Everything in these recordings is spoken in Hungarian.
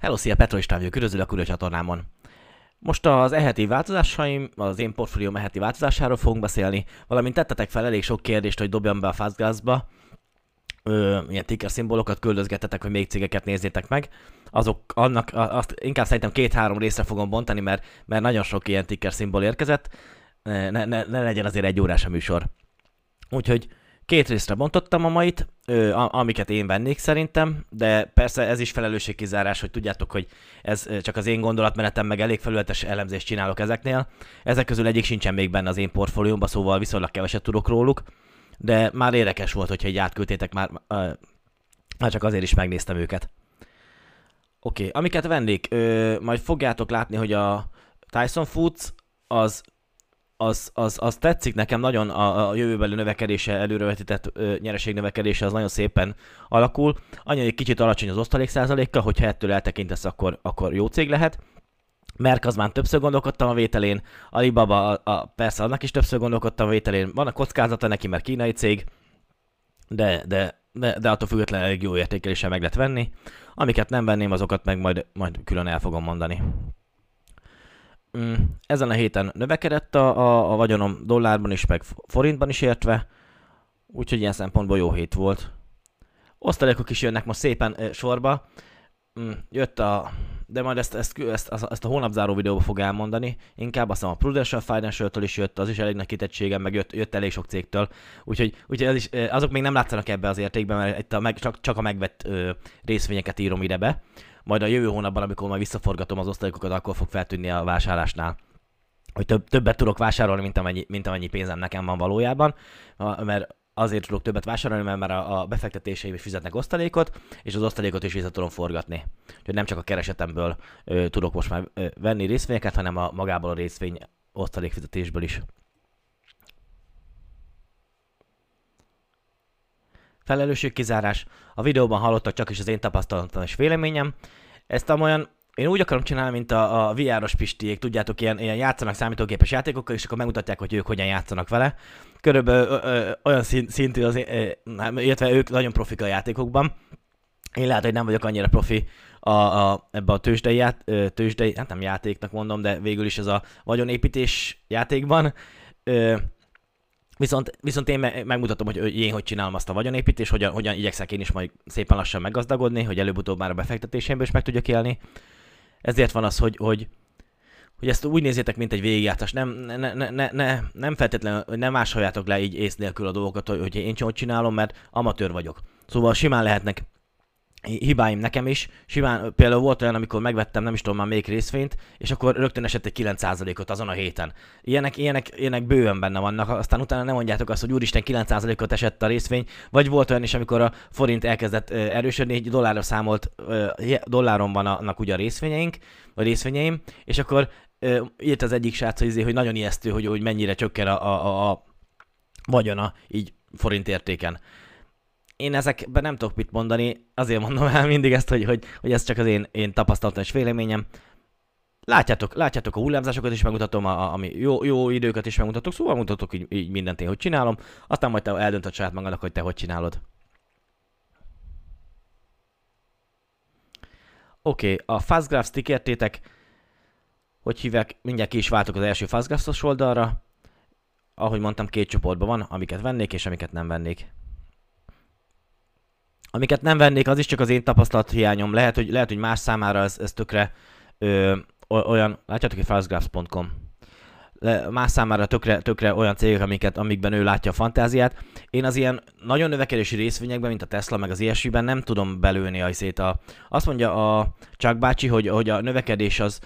Hello, szia, Petro István vagyok, üdvözlök a Kurucz Attornálmon. Most az e-heti változásaim, az én portfólióm e-heti változásáról fogunk beszélni, valamint tettetek fel elég sok kérdést, hogy dobjam be a FastGraphs-ba. Ilyen ticker szimbólokat küldözgetetek, hogy még cégeket nézzétek meg. Azt inkább szerintem 2-3 részre fogom bontani, mert nagyon sok ilyen ticker szimbol érkezett. Ne legyen azért egy órás a műsor. Úgyhogy 2 részre bontottam a mait, amiket én vennék szerintem, de persze ez is felelősségkizárás, hogy tudjátok, hogy ez csak az én gondolatmenetem, meg elég felületes elemzést csinálok ezeknél. Ezek közül egyik sincsen még benne az én portfóliómban, szóval viszonylag keveset tudok róluk, de már érdekes volt, hogyha így átküldtétek, már csak azért is megnéztem őket. Oké, amiket vennék, majd fogjátok látni, hogy a Tyson Foods az tetszik nekem nagyon, a jövőbeli növekedése, előrevetített nyereség növekedése az nagyon szépen alakul. Annyi, egy kicsit alacsony az osztalék százaléka, hogyha ettől eltekintesz, akkor jó cég lehet. Merk, az már többször gondolkodtam a vételén, Alibaba, persze annak is többször gondolkodtam a vételén, van a kockázata neki, mert kínai cég, de attól függetlenül elég jó értékeléssel meg lehet venni. Amiket nem venném, azokat meg majd külön el fogom mondani. Ezen a héten növekedett a vagyonom dollárban is, meg forintban is értve, úgyhogy ilyen szempontból jó hét volt. Osztalékok is jönnek most szépen sorba. De majd ezt a hónapzáró videóba fog elmondani. Inkább azt hiszem a Prudential Financial-től is jött, az is elég nagy kitettségem, meg jött elég sok cégtől. Úgyhogy ez is, azok még nem látszanak ebbe az értékben, mert itt csak a megvett részvényeket írom ide be. Majd a jövő hónapban, amikor majd visszaforgatom az osztalékokat, akkor fog feltűnni a vásárlásnál, hogy többet tudok vásárolni, mint amennyi pénzem nekem van valójában, mert azért tudok többet vásárolni, mert már a befektetéseim is fizetnek osztalékot, és az osztalékot is vissza tudom forgatni. Úgyhogy nem csak a keresetemből tudok most már venni részvényeket, hanem magából a részvény osztalékfizetésből is. Felelősségkizárás. A videóban hallottak csak is az én tapasztalatom és véleményem. Ezt amolyan én úgy akarom csinálni, mint a VR-os pistiék, tudjátok, ilyen játszanak számítógépes játékokkal, és akkor megmutatják, hogy ők hogyan játszanak vele. Körülbelül olyan szintű az, illetve ők nagyon profik a játékokban. Én lehet, hogy nem vagyok annyira profi ebbe a tőzsdei, hát nem játéknak mondom, de végül is ez a vagyonépítés játékban. Viszont én megmutatom, hogy én hogy csinálom azt a vagyonépítést, hogyan igyekszek én is majd szépen lassan meggazdagodni, hogy előbb-utóbb már a befektetésémből is meg tudjak élni. Ezért van az, hogy ezt úgy nézzétek, mint egy végigjártás. Nem feltétlenül, nem másoljátok le így ész nélkül a dolgokat, hogy én hogy csinálom, mert amatőr vagyok. Szóval simán lehetnek hibáim nekem is. Simán például volt olyan, amikor megvettem nem is tudom már melyik részvényt, és akkor rögtön esett egy 9%-ot azon a héten. Ilyenek bőven benne vannak, aztán utána nem mondjátok azt, hogy úristen 9%-ot esett a részvény, vagy volt olyan is, amikor a forint elkezdett erősödni, egy dollárra számolt, dolláron vannak ugye a részvényeink, vagy részvényeim, és akkor írt az egyik srác, hogy nagyon ijesztő, hogy mennyire csökken a vagyona így forint értéken. Én ezekben nem tudok mit mondani, azért mondom el mindig ezt, hogy ez csak az én tapasztalatom és véleményem. Látjátok a hullámzásokat is megmutatom, ami jó időket is megmutatok, szóval mutatok így mindent én, hogy csinálom, aztán majd te eldöntöd saját magadnak, hogy te hogy csinálod. Oké, a FastGraphs-t kikértétek, hogy hívják, mindjárt ki is váltok az első FastGraphs-os oldalra. Ahogy mondtam, 2 csoportban van, amiket vennék és amiket nem vennék. Amiket nem vennék, az is csak az én tapasztalat hiányom. Lehet, hogy más számára ez tökre olyan, látjátok, hogy fastgraphs.com. Más számára tökre olyan cégek, amikben ő látja a fantáziát. Én az ilyen nagyon növekedési részvényekben, mint a Tesla, meg az ilyesmiben nem tudom belőni a szét. Azt mondja a Chuck bácsi, hogy a növekedés az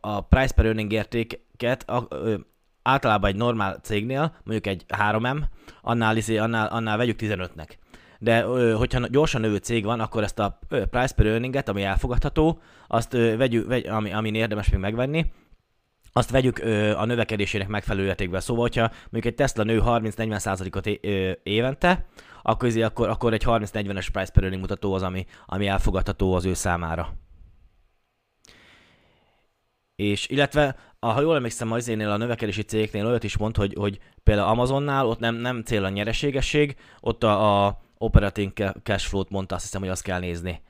a price per earning értéket általában egy normál cégnél, mondjuk egy 3M, annál vegyük 15-nek. De hogyha gyorsan növő cég van, akkor ezt a price per earninget, ami elfogadható, azt amin érdemes még megvenni, azt vegyük a növekedésének megfelelő értékben. Szóval, hogyha mondjuk egy Tesla nő 30-40%-ot évente, akkor egy 30-40-es price per earning mutató az, ami elfogadható az ő számára. És illetve, ha jól emlékszem, az énél a növekedési cégeknél olyat is mond, hogy például Amazonnál ott nem cél a nyereségesség, ott a operating cash flow-t mondta, azt hiszem, hogy azt kell nézni.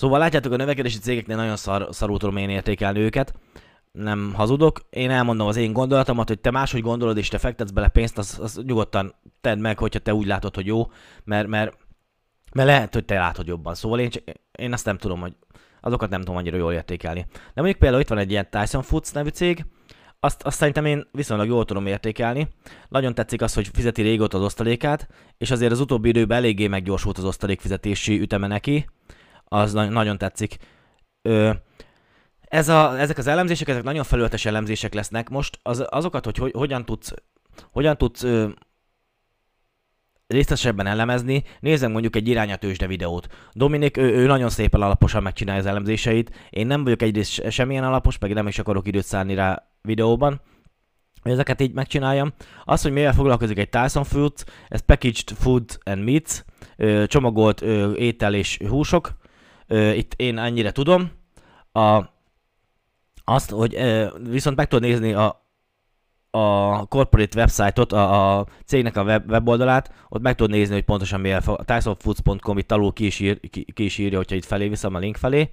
Szóval látjátok, a növekedési cégeknél nagyon szarul tudom én értékelni őket. Nem hazudok. Én elmondom az én gondolatomat, hogy te máshogy gondolod és te fektetsz bele pénzt, azt nyugodtan tedd meg, hogyha te úgy látod, hogy jó, mert lehet, hogy te látod jobban. Szóval én azt nem tudom, hogy azokat nem tudom annyira jól értékelni. De mondjuk például itt van egy ilyen Tyson Foods nevű cég, azt szerintem én viszonylag jól tudom értékelni. Nagyon tetszik az, hogy fizeti régóta az osztalékát, és azért az utóbbi időben eléggé meggyorsult az osztalékfizetési üteme neki. Az nagyon tetszik. Ezek az elemzések, ezek nagyon felületes elemzések lesznek most. Azokat, hogy hogyan tudsz részletesebben elemezni, nézzem mondjuk egy irányatősde videót. Dominik, ő nagyon szépen alaposan megcsinálja az elemzéseit. Én nem vagyok egyrészt semmilyen alapos, meg nem is akarok időt szállni rá videóban, hogy ezeket így megcsináljam. Az, hogy mivel foglalkozik egy Tyson Foods, ez Packaged Food and Meats, csomagolt étel és húsok. Itt én ennyire tudom. Azt, hogy viszont meg tudod nézni a corporate website-ot, a cégnek a weboldalát, ott meg tudod nézni, hogy pontosan milyen tysonfoods.com, itt alul ki is írja, hogyha itt felé viszem a link felé.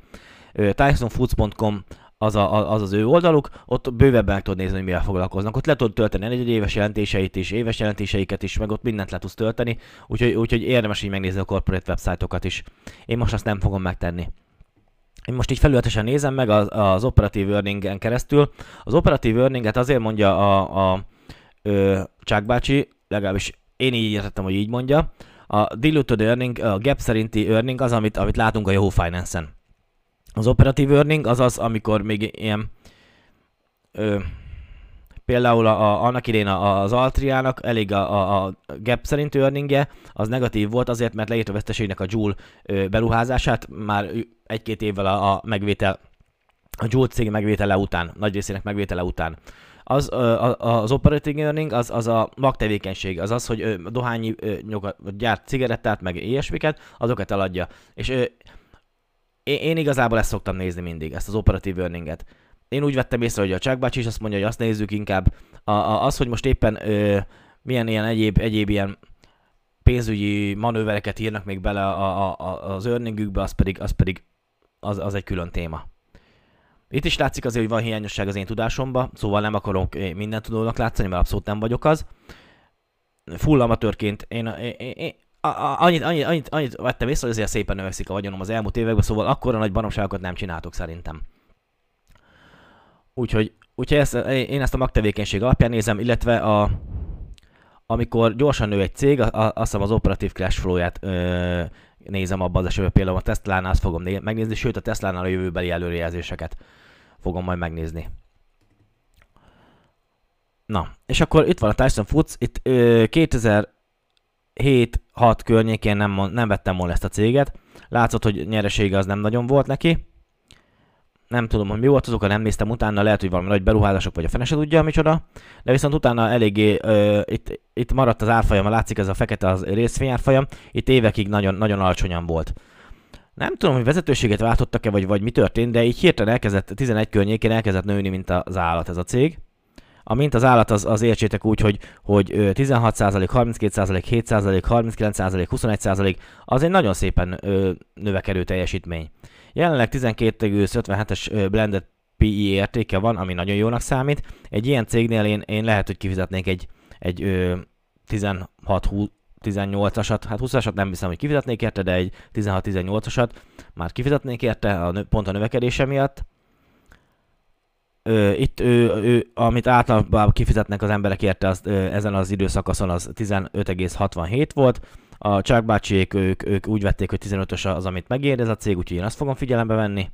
Tysonfoods.com az ő oldaluk, ott bővebben meg tudod nézni, hogy mivel foglalkoznak. Ott le tudod tölteni egyéves jelentéseit is, éves jelentéseiket is, meg ott mindent le tudsz tölteni, úgyhogy érdemes így megnézni a corporate website-okat is. Én most azt nem fogom megtenni. Én most így felületesen nézem meg az operatív earningen keresztül. Az operatív earninget azért mondja Chuck bácsi, legalábbis én így értettem, hogy így mondja. A diluted earning, a gap szerinti earning az, amit látunk a Yahoo Finance-en. Az operatív earning az az, amikor még ilyen... Például annak idén az Altriának elég a gap szerint earningje, az negatív volt azért, mert leírta a veszteségnek a Joule beruházását, már egy-két évvel a Joule cég megvétele után, nagy részének megvétele után. Az operating earning, az a magtevékenység, az az, hogy dohányi gyárt cigarettát, meg ilyesmiket, azokat eladja. És én igazából ezt szoktam nézni mindig, ezt az operatív earninget. Én úgy vettem észre, hogy a Chuck bácsi is azt mondja, hogy azt nézzük inkább. Az, hogy most éppen milyen ilyen egyéb ilyen pénzügyi manővereket írnak még bele az earningükbe, az egy külön téma. Itt is látszik azért, hogy van hiányosság az én tudásomban, szóval nem akarok mindent tudónak látszani, mert abszolút nem vagyok az. Full amatőrként én annyit vettem észre, hogy azért szépen növekszik a vagyonom az elmúlt években, szóval akkora nagy baromságokat nem csináltok szerintem. Úgyhogy én ezt a magtevékenység alapján nézem, illetve amikor gyorsan nő egy cég, azt hiszem az operatív cash flow-ját nézem abban az esetben, például a Tesla-nál azt fogom megnézni, sőt a Tesla-nál a jövőbeli előrejelzéseket fogom majd megnézni. Na, és akkor itt van a Tyson Foods, itt 2007-6 környékén nem vettem volna ezt a céget, látszott, hogy nyeresége az nem nagyon volt neki. Nem tudom, hogy mi volt, azokkal nem néztem utána, lehet, hogy valami nagy beruházások vagy a fene se tudja, micsoda. De viszont utána eléggé, itt maradt az árfolyama, látszik ez a fekete az részvényárfolyam, itt évekig nagyon, nagyon alacsonyan volt. Nem tudom, hogy vezetőséget váltottak-e, vagy mi történt, de így hirtelen elkezdett, 11 környékén elkezdett nőni, mint az állat ez a cég. Amint az állat, az értsétek úgy, hogy 16%, 32%, 7%, 39%, 21%, az egy nagyon szépen növekedő teljesítmény. Jelenleg 12,57-es blended PE értéke van, ami nagyon jónak számít. Egy ilyen cégnél én lehet, hogy kifizetnék egy 16-18-asat, hát 20-asat nem hiszem, hogy kifizetnék érte, de egy 16-18-asat már kifizetnék érte, pont a növekedése miatt. Itt amit általában kifizetnek az emberek érte, ezen az időszakaszon az 15,67 volt. A Chuck bácsiék, ők úgy vették, hogy 15-ös az, amit megér ez a cég, úgyhogy én azt fogom figyelembe venni.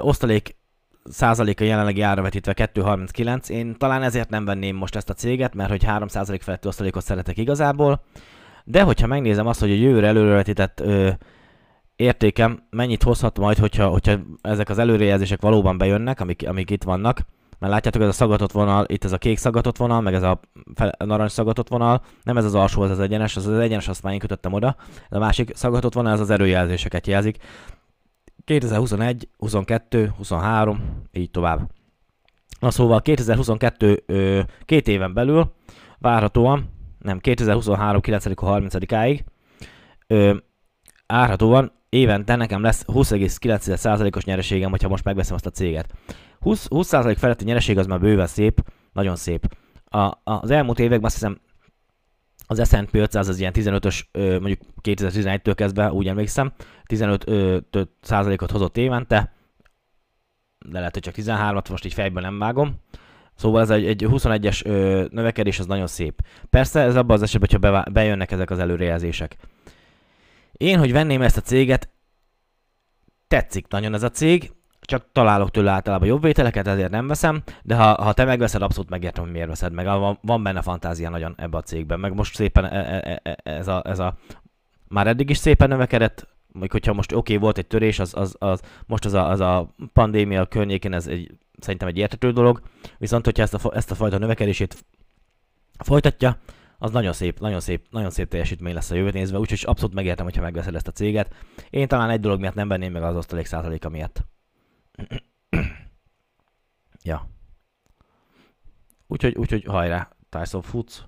Osztalék százaléka jelenlegi ára vetítve 2,39. Én talán ezért nem venném most ezt a céget, mert hogy 3% feletti osztalékot szeretek igazából. De hogyha megnézem azt, hogy a jövőre előrevetített értékem mennyit hozhat majd, hogyha ezek az előrejelzések valóban bejönnek, amik itt vannak. Mert látjátok, ez a szaggatott vonal, itt ez a kék szaggatott vonal, meg ez a narancs szaggatott vonal, nem ez az alsó, ez az egyenes azt már én kötöttem oda, ez a másik szaggatott vonal, ez az erőjelzéseket jelzik. 2021, 22, 23, így tovább. Na szóval 2022 két éven belül, várhatóan, nem, 2023 9-30-áig Árhatóan évente nekem lesz 20,9%-os nyereségem, hogyha most megveszem azt a céget. 20% feletti nyereség az már bőven szép, nagyon szép. Az elmúlt években azt hiszem az S&P 500 az ilyen 15-ös, mondjuk 2011-től kezdve, úgy emlékszem, 15%-ot hozott évente, de lehet, hogy csak 13-at, most így fejből nem vágom. Szóval ez egy 21-es növekedés, az nagyon szép. Persze ez abban az esetben, hogyha bejönnek ezek az előrejelzések. Én, hogy venném ezt a céget, tetszik nagyon ez a cég, csak találok tőle általában jobb vételeket, ezért nem veszem, de ha te megveszed, abszolút megértem, hogy miért veszed meg. Van benne fantázia nagyon ebbe a cégben, meg most szépen ez a már eddig is szépen növekedett, hogyha most volt egy törés, most az a pandémia környékén ez szerintem egy értető dolog, viszont hogyha ezt a fajta növekedését folytatja, az nagyon szép teljesítmény lesz a jövőt nézve, úgyhogy abszolút megértem, hogyha megveszed ezt a céget. Én talán egy dolog miatt nem venném meg, az osztalék százaléka miatt. Ja. Úgyhogy hajrá, Tyson Foods.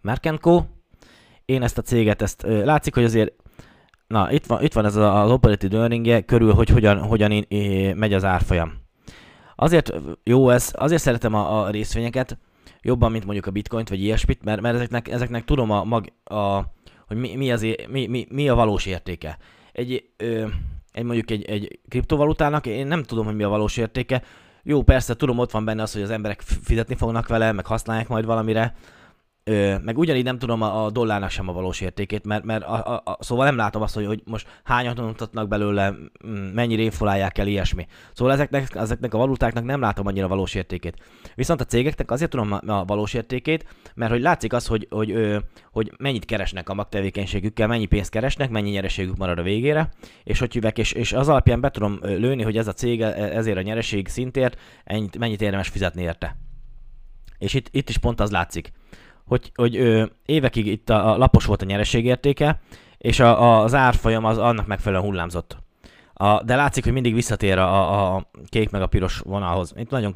Merck & Co. Én ezt a céget, látszik, hogy azért, na itt van ez az operative earningje körül, hogy hogyan megy az árfolyam. Azért jó ez, azért szeretem a részvényeket, jobban, mint mondjuk a bitcoint vagy ilyesmit, mert ezeknek tudom hogy mi a valós értéke. Mondjuk egy kriptovalutának én nem tudom, hogy mi a valós értéke. Jó, persze tudom, ott van benne az, hogy az emberek fizetni fognak vele, meg használják majd valamire. Meg ugyanígy nem tudom a dollárnak sem a valós értékét, mert szóval nem látom azt, hogy most hányat mutatnak belőle, mennyire inflálják el, ilyesmi. Szóval ezeknek a valutáknak nem látom annyira valós értékét. Viszont a cégeknek azért tudom a valós értékét, mert hogy látszik az, hogy mennyit keresnek a magtevékenységükkel, mennyi pénzt keresnek, mennyi nyereségük marad a végére, és hogy hívják, és az alapján be tudom lőni, hogy ez a cég ezért a nyereség szintért mennyit érdemes fizetni érte. És itt is pont az látszik, hogy évekig itt a lapos volt a nyereségértéke, és az árfolyam az annak megfelelően hullámzott. De látszik, hogy mindig visszatér a kék meg a piros vonalhoz. Itt nagyon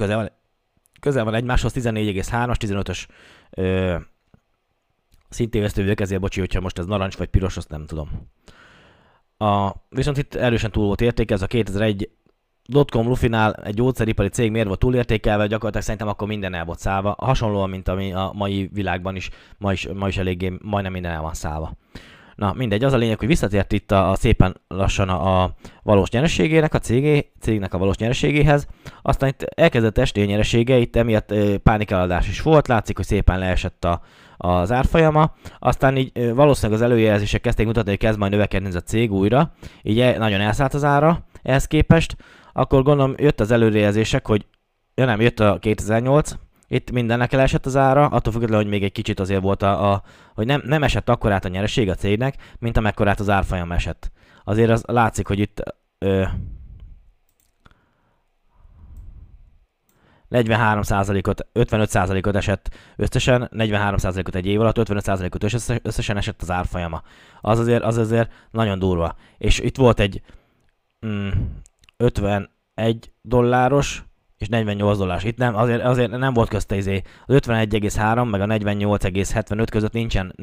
közel van egymáshoz, 14,3-as, 15-ös szintévesztő vagyok, ezért bocsi, hogyha most ez narancs vagy piros, azt nem tudom. Viszont itt erősen túl volt értéke, ez a 2001 dotcom lufinál egy gyógyszeripari cég miért volt túlértékelve, gyakorlatilag szerintem akkor minden el volt szállva. Hasonlóan, mint ami a mai világban is, ma is eléggé majdnem minden el van szállva. Na mindegy, az a lényeg, hogy visszatért itt szépen lassan a valós nyereségének, a cégnek a valós nyereségéhez. Aztán itt elkezdett esni a nyeresége, itt emiatt pánikeladás is volt, látszik, hogy szépen leesett az árfolyama. Aztán így valószínűleg az előjelzések kezdték mutatni, hogy kezd majd növekedni ez a cég újra, így nagyon elszállt az ára ehhez képest. Akkor gondolom jött az előrejelzések, hogy jött a 2008, itt mindennek elesett az ára, attól függetlenül, hogy még egy kicsit azért volt, hogy nem esett akkorát a nyereség a cégnek, mint amekkorát az árfolyam esett. Azért az látszik, hogy itt 43%-ot, 55%-ot esett összesen, 43%-ot egy év alatt, 55%-ot összesen esett az árfolyama. Az azért nagyon durva. És itt volt egy... 51 dolláros és 48 dolláros. Itt nem, azért nem volt közt az 51,3 meg a 48,75 között nincsen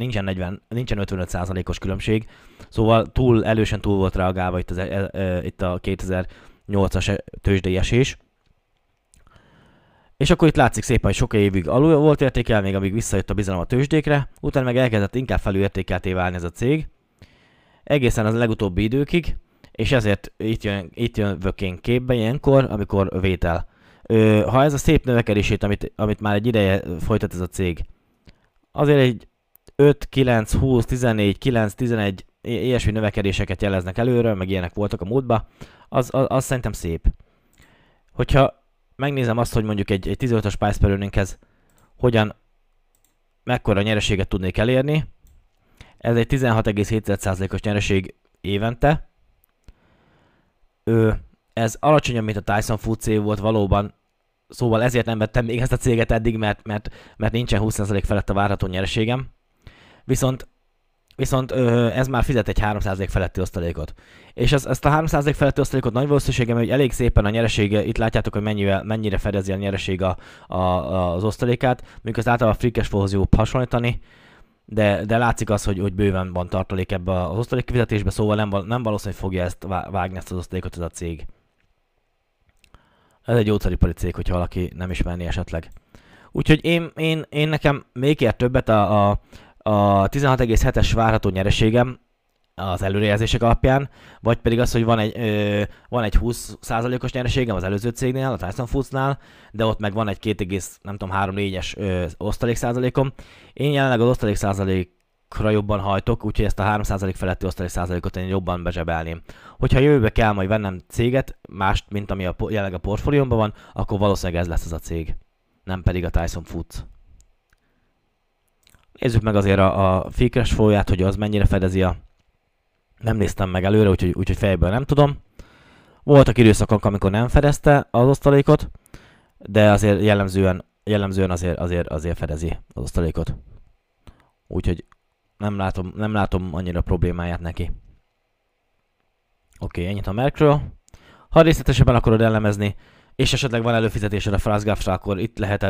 55%-os különbség. Szóval elősen túl volt reagálva itt a 2008-as tőzsdei esés. És akkor itt látszik szépen, hogy sok évig alul volt értékel, még amíg visszajött a bizalom a tőzsdékre, utána meg elkezdett inkább felülértékelté válni ez a cég. Egészen az legutóbbi időkig. És ezért itt jön vökén képbe ilyenkor, amikor vétel. Ha ez a szép növekedését, amit már egy ideje folytat ez a cég, azért egy 5, 9, 20, 14, 9, 11 ilyesmi növekedéseket jeleznek előre, meg ilyenek voltak a múltban, az szerintem szép. Hogyha megnézem azt, hogy mondjuk egy 15-ös price per earninghez mekkora nyereséget tudnék elérni, ez egy 16,7%-os nyereség évente. Ez alacsonyabb, mint a Tyson Foods volt valóban, szóval ezért nem vettem még ezt a céget eddig, mert nincsen 20% felett a várható nyereségem. Viszont ez már fizet egy 3% feletti osztalékot. És ezt a 3% feletti osztalékot nagy valószínűségem, hogy elég szépen a nyeresége, itt látjátok, hogy mennyire fedezi a nyereség az osztalékát, mondjuk az általában a free cash flow-hoz jó hasonlítani, de látszik az, hogy bőven van tartalék ebbe az osztalékkifizetésbe, szóval nem valószínű, hogy fogja ezt vágni, ezt az osztalékot ez a cég. Ez egy gyógyszeripari cég, hogyha valaki nem ismerné esetleg. Úgyhogy én nekem még ér többet a 16,7-es várható nyereségem az előrejelzések alapján, vagy pedig az, hogy van egy 20%-os nyereségem az előző cégnél, a Tyson Foodsnál, de ott meg van egy 2,3-4-es osztalék százalékom. Én jelenleg az osztalék százalékra jobban hajtok, úgyhogy ezt a 3% feletti osztalék százalékot én jobban bezsebelném. Hogyha jövőbe kell majd vennem céget, mást, mint ami jelenleg a portfóliómban van, akkor valószínűleg ez lesz az a cég, nem pedig a Tyson Foods. Nézzük meg azért a free cash flow-ját, hogy az mennyire fedezi a... Nem néztem meg előre, úgyhogy fejből nem tudom. Voltak időszakok, amikor nem fedezte az osztalékot, de azért jellemzően azért fedezi az osztalékot. Úgyhogy nem látom annyira problémáját neki. Oké, ennyit a Merkről. Ha részletesebben akarod elemezni, és esetleg van előfizetésed a FastGraphs-ra, akkor itt lehet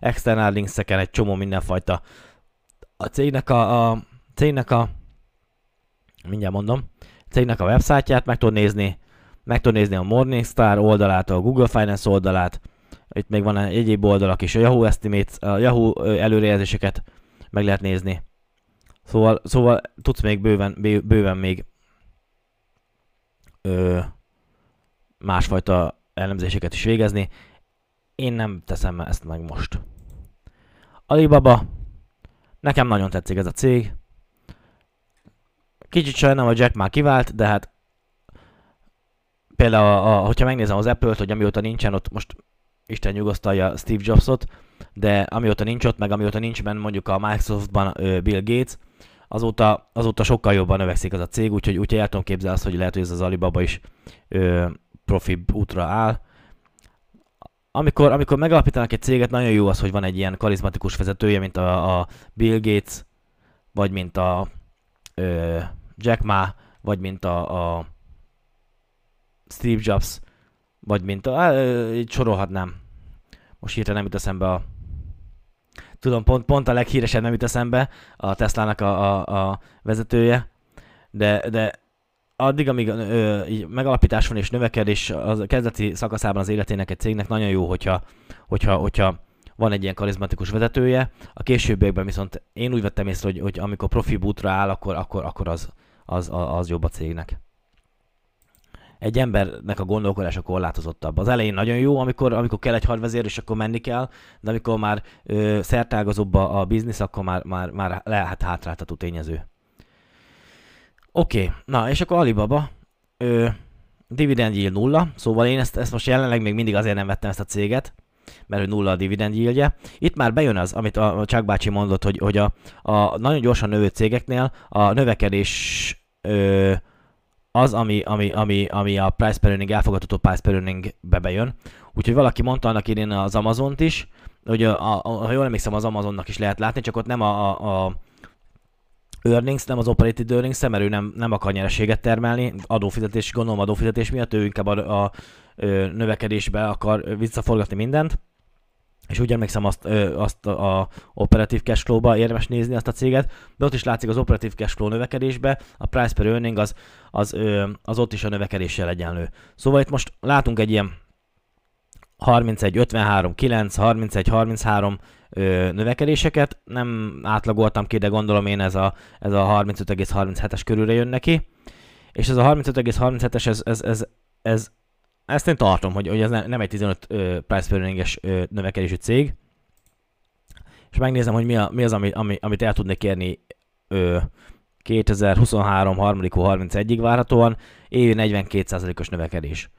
external linkseken egy csomó mindenfajta a cégnek a cégnek a websájtját meg tudod nézni a Morningstar oldalát, a Google Finance oldalát, itt még van egyéb oldalak is, a Yahoo Estimates, a Yahoo előrejelzéseket meg lehet nézni. Szóval tudsz még bőven még másfajta elemzéseket is végezni. Én nem teszem ezt meg most. Alibaba, nekem nagyon tetszik ez a cég. Kicsit sajnálom, hogy Jack már kivált, de hát például, hogyha megnézem az Apple-t, hogy amióta nincsen ott, most Isten nyugosztalja Steve Jobsot, de amióta nincs ott, meg amióta nincs benne mondjuk a Microsoftban Bill Gates, azóta sokkal jobban növekszik az a cég, úgyhogy el tudom képzelni azt, hogy lehet, hogy ez az Alibaba is profibb útra áll. Amikor megalapítanak egy céget, nagyon jó az, hogy van egy ilyen karizmatikus vezetője, mint a Bill Gates, vagy mint a Jack Ma, vagy mint a Steve Jobs, vagy mint így sorolhatnám. Most hirtelen nem jut eszembe a... Tudom, pont a leghíresebb nem jut eszembe, a Tesla-nak a vezetője, de addig, amíg megalapítás van és növekedés a kezdeti szakaszában az életének egy cégnek, nagyon jó, hogyha van egy ilyen karizmatikus vezetője, a későbbiekben viszont én úgy vettem észre, hogy amikor profi útra áll, akkor az jobb a cégnek. Egy embernek a gondolkodása korlátozottabb. Az elején nagyon jó, amikor kell egy hadvezér, és akkor menni kell, de amikor már szertágazóbb a biznisz, akkor már lehet hátráltató tényező. Oké, na és akkor Alibaba. Dividend yield 0, szóval én ezt most jelenleg még mindig azért nem vettem ezt a céget, mert hogy 0 a dividend yieldje. Itt már bejön az, amit a Chuck bácsi mondott, hogy a nagyon gyorsan növő cégeknél a növekedés az, ami a price per earning, elfogadható price per earningbe bejön. Úgyhogy valaki mondta annak idén az Amazont is, hogy ha jól emlékszem, az Amazonnak is lehet látni, csak ott nem a earnings, nem az operated earnings, mert ő nem akar nyereséget termelni, gondolom adófizetés miatt, ő inkább a növekedésbe akar visszaforgatni mindent, és úgy emlékszem azt a operatív cash flow-ba érdemes nézni azt a céget, de ott is látszik az operatív cash flow növekedésbe, a price per earning az ott is a növekedéssel egyenlő. Szóval itt most látunk egy ilyen 31, 53, 9, 31, 33 növekedéseket, nem átlagoltam ki, de gondolom én ez a 35,37-es körülre jön neki, és ez a 35,37-es ezt én tartom, hogy ez nem egy 15 price per earning-es növekedésű cég, és megnézem, hogy mi az, amit el tudnék érni 2023. 3. hó 31-ig várhatóan, évi 42%-os növekedés.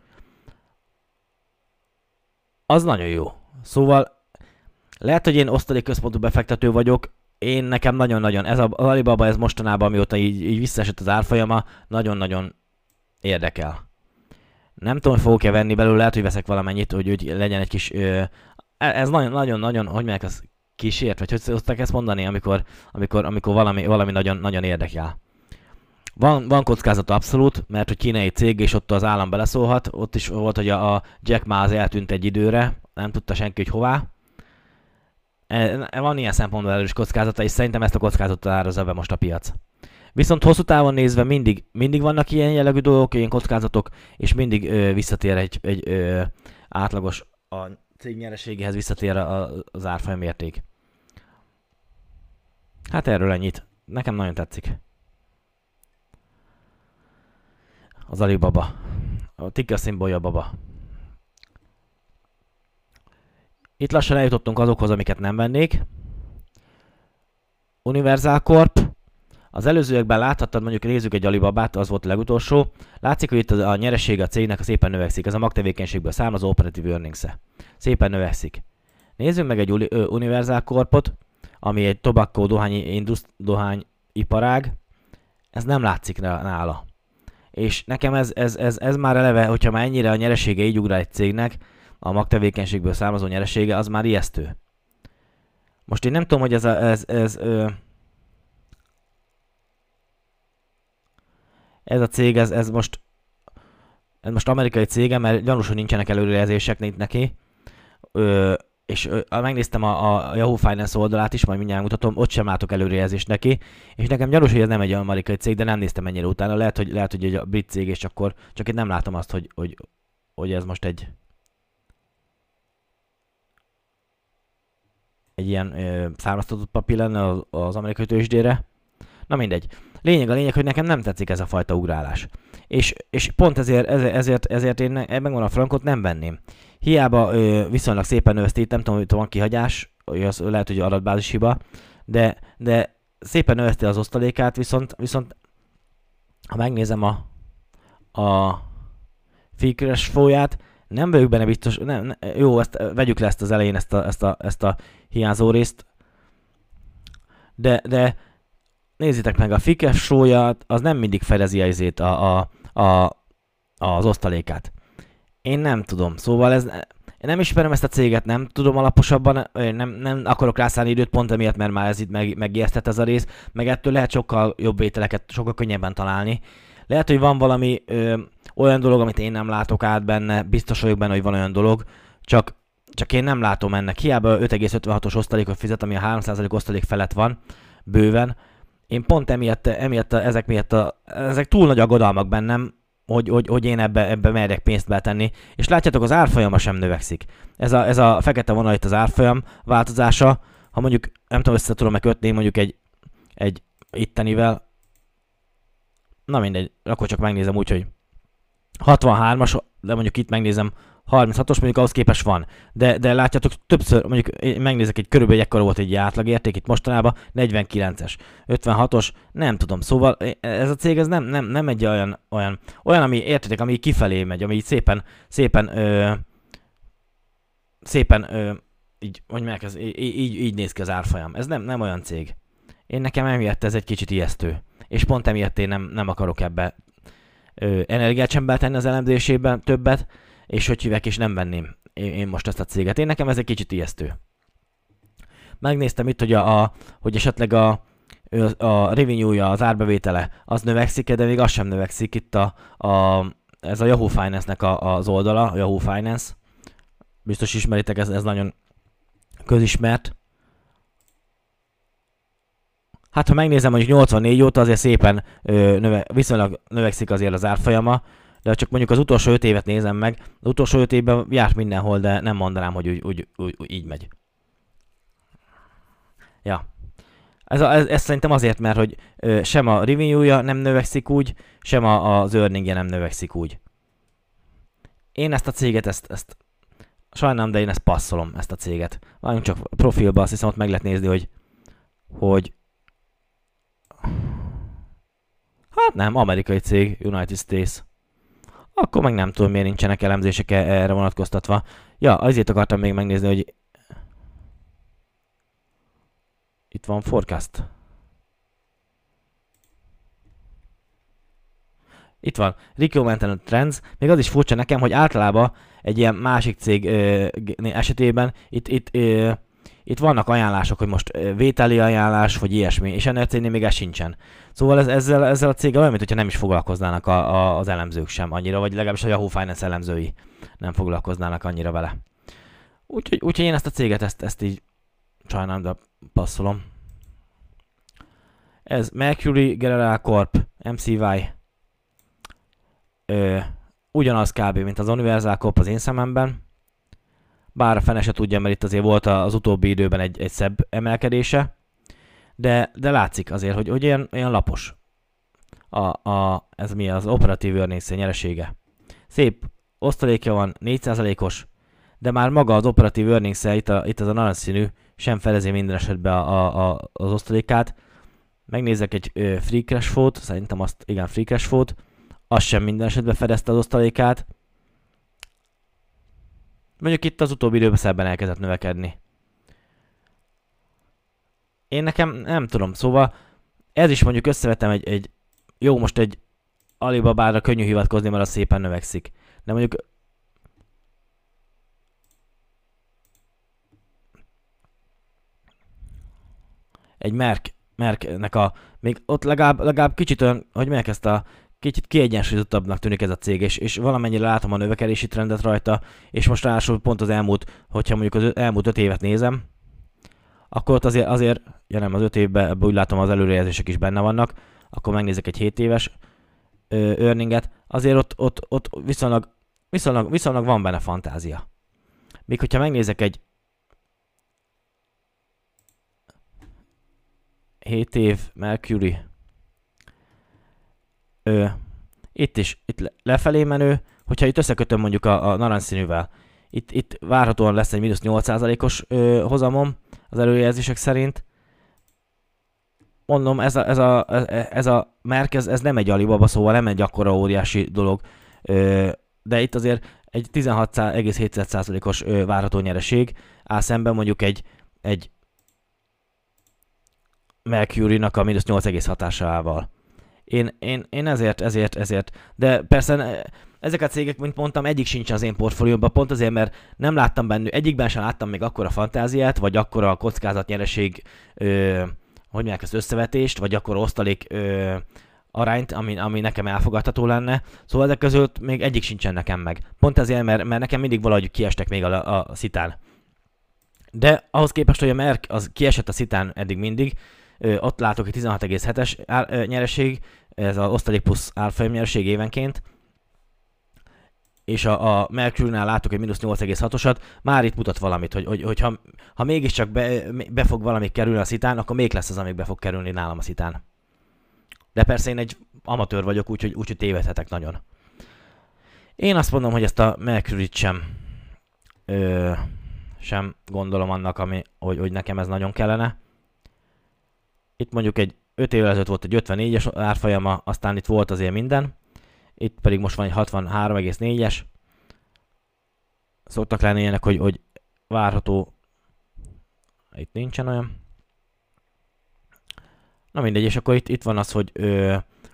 Az nagyon jó. Szóval lehet, hogy én osztalékközpontú befektető vagyok, én nekem nagyon-nagyon, ez az Alibaba, ez mostanában, amióta így visszaesett az árfolyama, nagyon-nagyon érdekel. Nem tudom, hogy fogok-e venni belőle, lehet, hogy veszek valamennyit, hogy legyen egy kis... ez nagyon-nagyon, hogy melyek az kísért, vagy hogy szokták ezt mondani, amikor valami nagyon-nagyon érdekel. Van kockázata abszolút, mert hogy kínai cég, és ott az állam beleszólhat, ott is volt, hogy a Jack Ma az eltűnt egy időre, nem tudta senki, hogy hová. Van ilyen szempontból erős kockázata, és szerintem ezt a kockázatot árazza be most a piac. Viszont hosszú távon nézve mindig vannak ilyen jellegű dolgok, ilyen kockázatok, és mindig visszatér egy átlagos, a cég nyereségéhez visszatér az árfolyam érték. Hát erről ennyit. Nekem nagyon tetszik. Az Alibaba. A ticker szimbólja baba. Itt lassan eljutottunk azokhoz, amiket nem vennék. Universal Corp. Az előzőekben láthattad, mondjuk nézzük egy Alibabát, az volt a legutolsó. Látszik, hogy itt a nyeresége a cégnek szépen növekszik. Ez a magtevékenységből származó operatív earnings-e. Szépen növekszik. Nézzünk meg egy Universal Corpot, ami egy tobacco dohányiparág. Ez nem látszik nála. És nekem ez már eleve, hogyha már ennyire a nyeresége így ugrál egy cégnek, a magtevékenységből származó nyeresége, az már ijesztő. Most én nem tudom, hogy ez a cég, ez most amerikai cége, mert gyanús, hogy nincsenek előrejelzések neki. És megnéztem a Yahoo Finance oldalát is, majd mindjárt mutatom, ott sem látok előrejelzést neki. És nekem gyanús, hogy ez nem egy amerikai cég, de nem néztem ennyire utána. Lehet, hogy egy brit cég, és akkor csak én nem látom azt, hogy ez most egy ilyen származtatott papír lenne az amerikai tőzsdére. Na mindegy. Lényeg, hogy nekem nem tetszik ez a fajta ugrálás. És pont ezért én megvan a frankot, nem venném. Hiába viszonylag szépen növesztít, nem tudom, hogy van kihagyás, az lehet, hogy adatbázis hiba, de szépen növeszti az osztalékát, viszont ha megnézem a free cash flow-ját, nem vagyok benne biztos, jó, vegyük le ezt az elején, ezt a hiányzó részt, de nézzétek meg, a free cash flow-ját, az nem mindig fedezi az osztalékát. Én nem tudom, szóval én nem ismerem ezt a céget, nem tudom alaposabban, nem akarok rászállni időt pont emiatt, mert már ez itt megijesztett ez a rész, meg ettől lehet sokkal jobb vételeket, sokkal könnyebben találni. Lehet, hogy van valami olyan dolog, amit én nem látok át benne, biztos vagyok benne, hogy van olyan dolog, csak én nem látom ennek. Hiába 5,56-os osztalékot fizet, ami a 3% osztalék felett van, bőven. Én pont ezek túl nagy aggodalmak bennem, hogy én ebbe merjek pénzt beletenni. És látjátok, az árfolyama sem növekszik. Ez a fekete vonal itt az árfolyam változása. Ha mondjuk, nem tudom, össze tudom megkötni mondjuk egy ittenivel. Na mindegy, akkor csak megnézem úgy, hogy 63-as, de mondjuk itt megnézem 36-os, mondjuk ahhoz képest van. De látjátok, többször, mondjuk megnézek, körülbelül ekkora volt egy átlagérték, itt mostanában 49-es, 56-os, nem tudom. Szóval ez a cég, ez nem egy olyan, ami, értitek, ami kifelé megy, ami így szépen, így, hogy meg ez, így néz ki az árfolyam. Ez nem olyan cég. Én nekem emiatt ez egy kicsit ijesztő. És pont emiatt én nem akarok ebbe energiát sem beletenni az elemzésében többet, és hogy hívják, és nem venném én most ezt a céget. Én nekem ez egy kicsit ijesztő. Megnéztem itt, hogy hogy esetleg a revenue-ja, az árbevétele, az növekszik, de még az sem növekszik. Itt ez a Yahoo Finance-nek az oldala, a Yahoo Finance. Biztos ismeritek, ez nagyon közismert. Hát ha megnézem, mondjuk 84 óta azért szépen viszonylag növekszik azért az árfolyama, de csak mondjuk az utolsó 5 évet nézem meg, az utolsó 5 évben járt mindenhol, de nem mondanám, hogy úgy így megy. Ja. Ez szerintem azért, mert hogy sem a revenue-ja nem növekszik úgy, sem az earning-je nem növekszik úgy. Én ezt a céget, ezt sajnálom, de én ezt passzolom, ezt a céget. Várjunk csak profilba, azt hiszem ott meg lehet nézni, hogy hát nem, amerikai cég, United States. Akkor meg nem tudom, miért nincsenek elemzések erre vonatkoztatva. Ja, azért akartam még megnézni, hogy itt van forecast. Itt van, recommended trends. Még az is furcsa nekem, hogy általában egy ilyen másik cég esetében itt vannak ajánlások, hogy most vételi ajánlás, vagy ilyesmi, és ennél a cégnél még ez sincsen. Szóval ezzel a céggel olyan, mintha nem is foglalkoznának az elemzők sem annyira, vagy legalábbis a Yahoo Finance elemzői nem foglalkoznának annyira vele. Úgyhogy én ezt a céget, ezt így Sajnálom, de passzolom. Ez Mercury, General Corp, MCY. Ugyanaz kb. Mint az Universal Corp az én szememben. Bár a fene se tudja, mert itt azért volt az utóbbi időben egy szebb emelkedése. De látszik azért, hogy ilyen lapos. Ez mi az operatív earnings-e nyeresége. Szép osztalékja van, 4%-os, de már maga az operatív earnings-e, itt ez a narancsszínű, sem felezi minden esetben az osztalékát. Megnézek egy free cash flow-t, szerintem azt, igen, free cash flow-t, az sem minden esetben fedezte az osztalékát. Mondjuk itt az utóbbi időben szebben elkezdett növekedni. Én nekem nem tudom, szóval ez is mondjuk összevetem egy jó, most egy Alibabára könnyű hivatkozni, mert az szépen növekszik. De mondjuk egy Mercknek még ott legalább kicsit olyan, hogy melyek ezt a kicsit kiegyensúlyozottabbnak tűnik ez a cég, és valamennyire látom a növekedési trendet rajta, és most ráadásul pont az elmúlt, hogyha mondjuk az elmúlt 5 évet nézem, akkor ott azért ja nem, az 5 évben ebben úgy látom az előrejelzések is benne vannak, akkor megnézek egy 7 éves earninget, azért ott viszonylag van benne fantázia. Míg hogyha megnézek egy 7 év Mercury, itt is, itt lefelé menő, hogyha itt összekötöm mondjuk a narancsszínűvel, itt várhatóan lesz egy mínusz 8%-os hozamom az előrejelzések szerint. Mondom, ez a márka, ez nem egy Alibaba, szóval nem egy akkora óriási dolog, de itt azért egy 16,7%-os várható nyereség áll szemben mondjuk egy Mercury-nak a mínusz 8,6-ával. Én ezért. De persze ezek a cégek, mint mondtam, egyik sincs az én portfóliómban, pont azért, mert nem láttam bennük, egyikben sem láttam még akkora fantáziát, vagy akkora kockázatnyereség, hogy mondják, az összevetést, vagy akkora osztalék arányt, ami nekem elfogadható lenne. Szóval ezek között még egyik sincsen nekem meg. Pont azért, mert nekem mindig valahogy kiestek még a szitán. De ahhoz képest, hogy a Merck az kiesett a szitán eddig mindig, ott látok egy 16,7-es nyereség, ez az osztalék plusz árfolyam nyereség évenként, és a Mercury-nál látok egy mínusz 8,6-osat, már itt mutat valamit, hogy ha mégiscsak be fog valami kerülni a szitán, akkor még lesz az, amíg be fog kerülni nálam a szitán. De persze én egy amatőr vagyok, úgyhogy tévedhetek nagyon. Én azt mondom, hogy ezt a Mercury-t sem gondolom annak, hogy nekem ez nagyon kellene. Itt mondjuk egy 5 évvel ezelőtt volt egy 54-es árfolyama, aztán itt volt azért minden. Itt pedig most van egy 63,4-es. Szoktak lenni ilyenek, hogy várható. Itt nincsen olyan. Na mindegy, és akkor itt van az,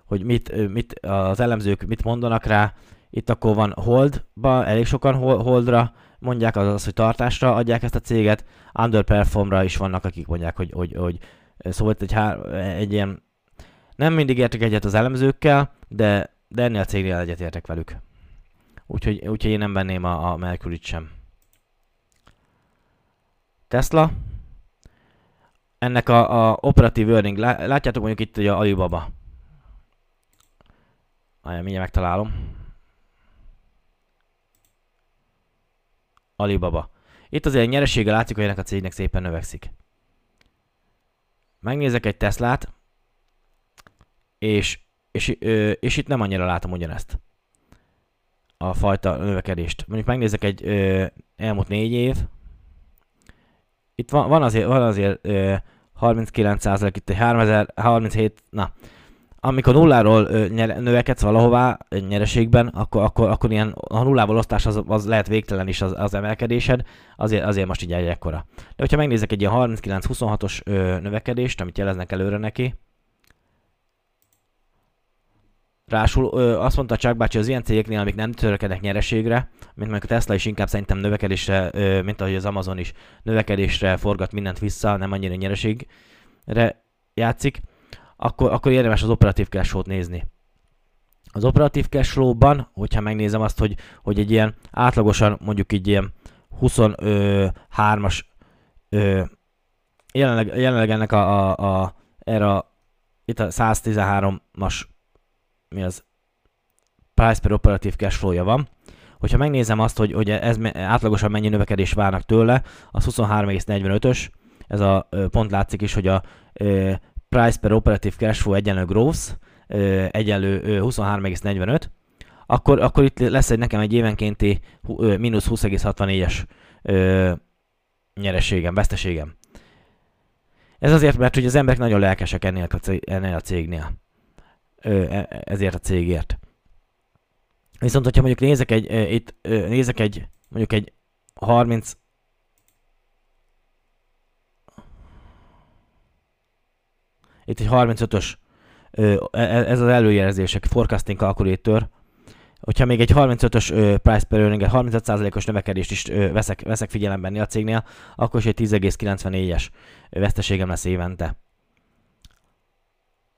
hogy mit az elemzők mit mondanak rá. Itt akkor van holdba, elég sokan holdra mondják, azaz, hogy tartásra adják ezt a céget. Underperformra is vannak, akik mondják, hogy szóval egy ilyen... Nem mindig értek egyet az elemzőkkel, de ennél a cégnél egyetértek velük. Úgyhogy én nem venném a Mercury-t sem. Tesla. Ennek a operatív earning. Látjátok mondjuk itt, hogy a Alibaba. Mindjárt megtalálom. Alibaba. Itt azért nyeresége látszik, hogy ennek a cégnek szépen növekszik. Megnézek egy Teslát. És itt nem annyira látom ugyanezt a fajta növekedést. Mondjuk megnézek egy elmúlt 4 év. Itt van azért 39%, itt egy 3037, na. Amikor nulláról növekedsz valahová nyereségben, akkor ilyen, ha nullával osztás az lehet végtelen is az emelkedésed, azért most így ekkora. De hogyha megnézek egy ilyen 39-26-os növekedést, amit jeleznek előre neki, rásul azt mondta Chuck bácsi, hogy az ilyen cégeknél, amik nem törekednek nyereségre, mint mondjuk a Tesla is inkább szerintem növekedésre, mint ahogy az Amazon is növekedésre forgat mindent vissza, nem annyira nyereségre játszik, akkor érdemes az operatív cash flow-t nézni. Az operatív cash flow-ban, hogyha megnézem azt, hogy egy ilyen átlagosan mondjuk így ilyen 23-as jelenleg ennek itt a 113-as mi az price per operative cash flow-ja van. Hogyha megnézem azt, hogy ez átlagosan mennyi növekedés várnak tőle, az 23,45-ös, ez a pont látszik is, hogy a price per operative cash flow egyenlő gross, egyenlő 23,45, akkor itt lesz nekem egy évenkénti mínusz 20,64-es nyereségem, veszteségem. Ez azért, mert hogy az emberek nagyon lelkesek ennél a cégnél. Ezért a cégért. Viszont, hogyha mondjuk nézek egy 30... Itt egy 35-ös, ez az előjelzések, forecasting calculator. Hogyha még egy 35-ös price per earning-et, 35%-os növekedést is veszek figyelembe a cégnél, akkor is egy 10,94-es veszteségem lesz évente.